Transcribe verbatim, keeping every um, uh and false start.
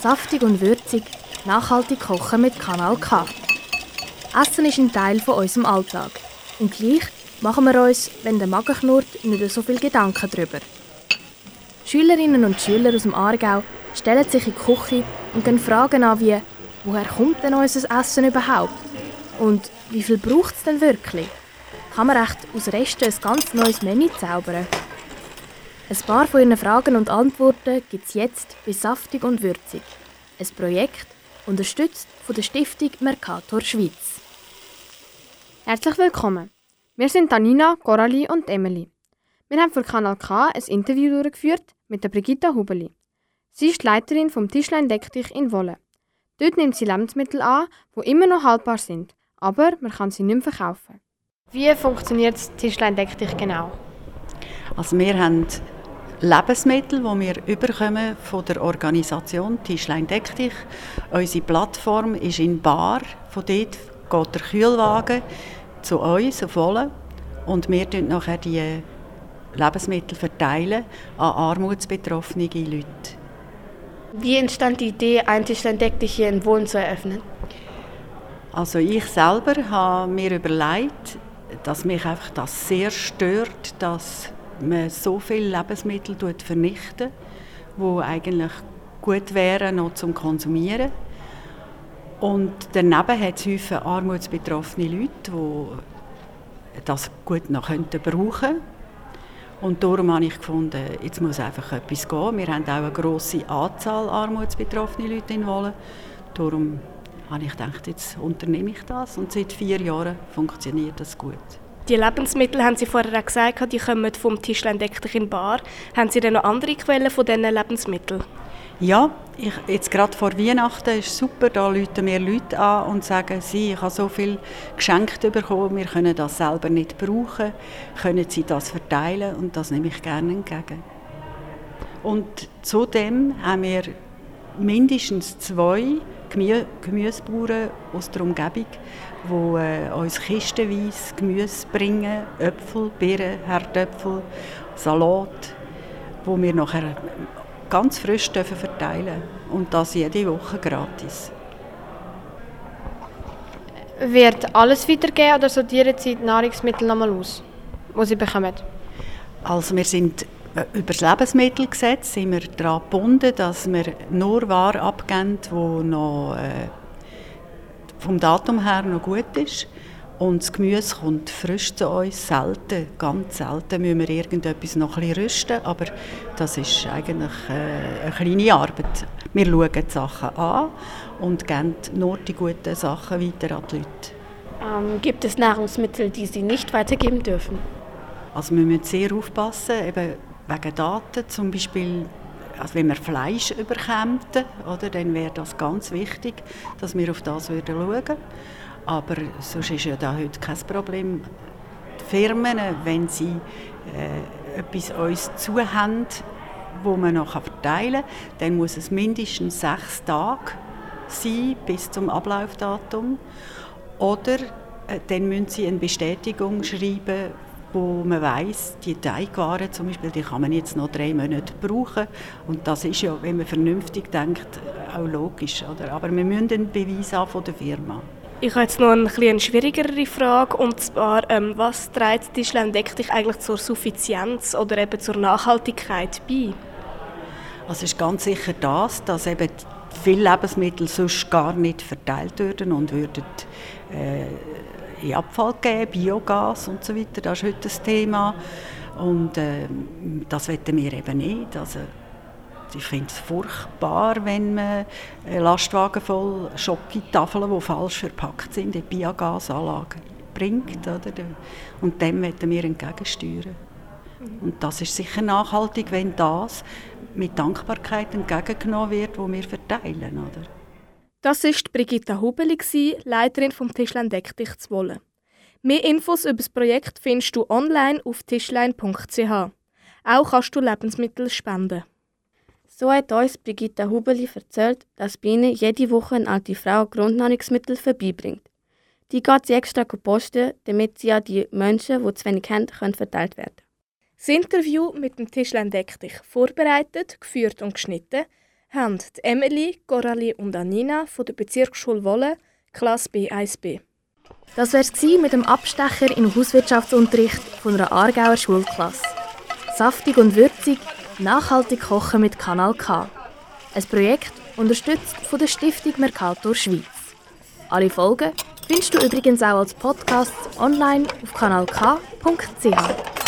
Saftig und würzig, nachhaltig kochen mit Kanal K. Essen ist ein Teil von unserem Alltag. Und gleich machen wir uns, wenn der Magen knurrt, nicht so viele Gedanken darüber. Schülerinnen und Schüler aus dem Aargau stellen sich in die Küche und gehen Fragen an wie: Woher kommt denn unser Essen überhaupt? Und wie viel braucht es denn wirklich? Kann man echt aus Resten ein ganz neues Menü zaubern? Ein paar von Ihren Fragen und Antworten gibt es jetzt bei Saftig und Würzig. Ein Projekt, unterstützt von der Stiftung Mercator Schweiz. Herzlich willkommen. Wir sind Tanina, Coralie und Emily. Wir haben für Kanal K ein Interview durchgeführt mit der Brigitta Huberli. Sie ist die Leiterin vom Tischlein Deck dich in Wolle. Dort nimmt sie Lebensmittel an, die immer noch haltbar sind, aber man kann sie nicht mehr verkaufen. Wie funktioniert das Tischlein deck dich genau? Also wir haben Lebensmittel, die wir überkommen von der Organisation Tischlein deck dich. Unsere Plattform ist in Bar. Von dort geht der Kühlwagen zu uns auf Wohlen und wir verteilen nachher die Lebensmittel verteilen an armutsbetroffene Leute. Wie entstand die Idee, ein Tischlein deck dich hier in Wohlen zu eröffnen? Also ich selber habe mir überlegt, dass mich einfach das sehr stört, dass man so viele Lebensmittel vernichten, die eigentlich gut wären noch zum Konsumieren. Und daneben hat es viele armutsbetroffene Leute, die das gut noch brauchen könnten. Und darum habe ich gefunden, jetzt muss einfach etwas gehen. Wir haben auch eine grosse Anzahl armutsbetroffene Leute in Wohlen. Darum habe ich gedacht, jetzt unternehme ich das. Und seit vier Jahren funktioniert das gut. Die Lebensmittel, haben Sie vorher auch gesagt, die kommen vom Tischlein deck dich in Bar. Haben Sie denn noch andere Quellen von diesen Lebensmitteln? Ja, ich, jetzt gerade vor Weihnachten ist super, da rufen mir Leute an und sagen, sie, ich habe so viel geschenkt bekommen, wir können das selber nicht brauchen, können Sie das verteilen, und das nehme ich gerne entgegen. Und zudem haben wir mindestens zwei Gemü- Gemüsebauern aus der Umgebung, die äh, uns kistenweise Gemüse bringen, Äpfel, Birnen, Herdöpfel, Salat, die wir nachher ganz frisch dürfen verteilen, und das jede Woche gratis. Wird alles weitergegeben oder sortieren Sie die Nahrungsmittel nochmal aus, die Sie bekommen? Also wir sind über das Lebensmittelgesetz sind wir daran gebunden, dass wir nur Ware abgeben, die noch äh, vom Datum her noch gut ist. Und das Gemüse kommt frisch zu uns, selten, ganz selten müssen wir irgendetwas noch ein bisschen rüsten, aber das ist eigentlich äh, eine kleine Arbeit. Wir schauen die Sachen an und geben nur die guten Sachen weiter an die Leute. Ähm, gibt es Nahrungsmittel, die Sie nicht weitergeben dürfen? Also wir müssen sehr aufpassen, eben wegen Daten zum Beispiel. Also wenn wir Fleisch bekommen, oder, dann wäre das ganz wichtig, dass wir auf das schauen würden. Aber sonst ist ja da heute kein Problem. Die Firmen, wenn sie äh, etwas uns zuhaben, das man noch verteilen kann, dann muss es mindestens sechs Tage sein, bis zum Ablaufdatum. Oder äh, dann müssen sie eine Bestätigung schreiben, wo man weiss, die Teigwaren zum Beispiel, die kann man jetzt noch drei Monate brauchen. Und das ist ja, wenn man vernünftig denkt, auch logisch. Oder? Aber wir müssen einen Beweis haben von der Firma. Ich habe jetzt noch eine etwas schwierigere Frage, und zwar, ähm, was trägt Tischlein deck dich eigentlich zur Suffizienz oder eben zur Nachhaltigkeit bei? Also es ist ganz sicher das, dass eben viele Lebensmittel sonst gar nicht verteilt würden und würden äh, in Abfall geben, Biogas und so weiter, das ist heute das Thema. Und äh, das wollen wir eben nicht. Also, ich finde es furchtbar, wenn man Lastwagen voll Schokotafeln, die falsch verpackt sind, in die Biogasanlage bringt. Oder? Und dem wollen wir entgegensteuern. Und das ist sicher nachhaltig, wenn das mit Dankbarkeit entgegengenommen wird, wo wir verteilen. Oder? Das war Brigitta Huberli, Leiterin vom Tischlein deck dich zu Wolle. Mehr Infos über das Projekt findest du online auf tischlein punkt c h. Auch kannst du Lebensmittel spenden. So hat uns Brigitta Huberli erzählt, dass bei ihnen jede Woche eine alte Frau Grundnahrungsmittel vorbeibringt. Die geht sie extra posten, damit sie an die Menschen, die zu wenig haben, verteilt werden können. Das Interview mit dem Tischlein deck dich vorbereitet, geführt und geschnitten haben die Emily, Coralie und Tanina von der Bezirksschule Wolle, Klasse B eins b. Das war es mit dem Abstecher im Hauswirtschaftsunterricht von einer Aargauer Schulklasse. Saftig und würzig, nachhaltig kochen mit Kanal K. Ein Projekt unterstützt von der Stiftung Mercator Schweiz. Alle Folgen findest du übrigens auch als Podcast online auf kanalk punkt c h.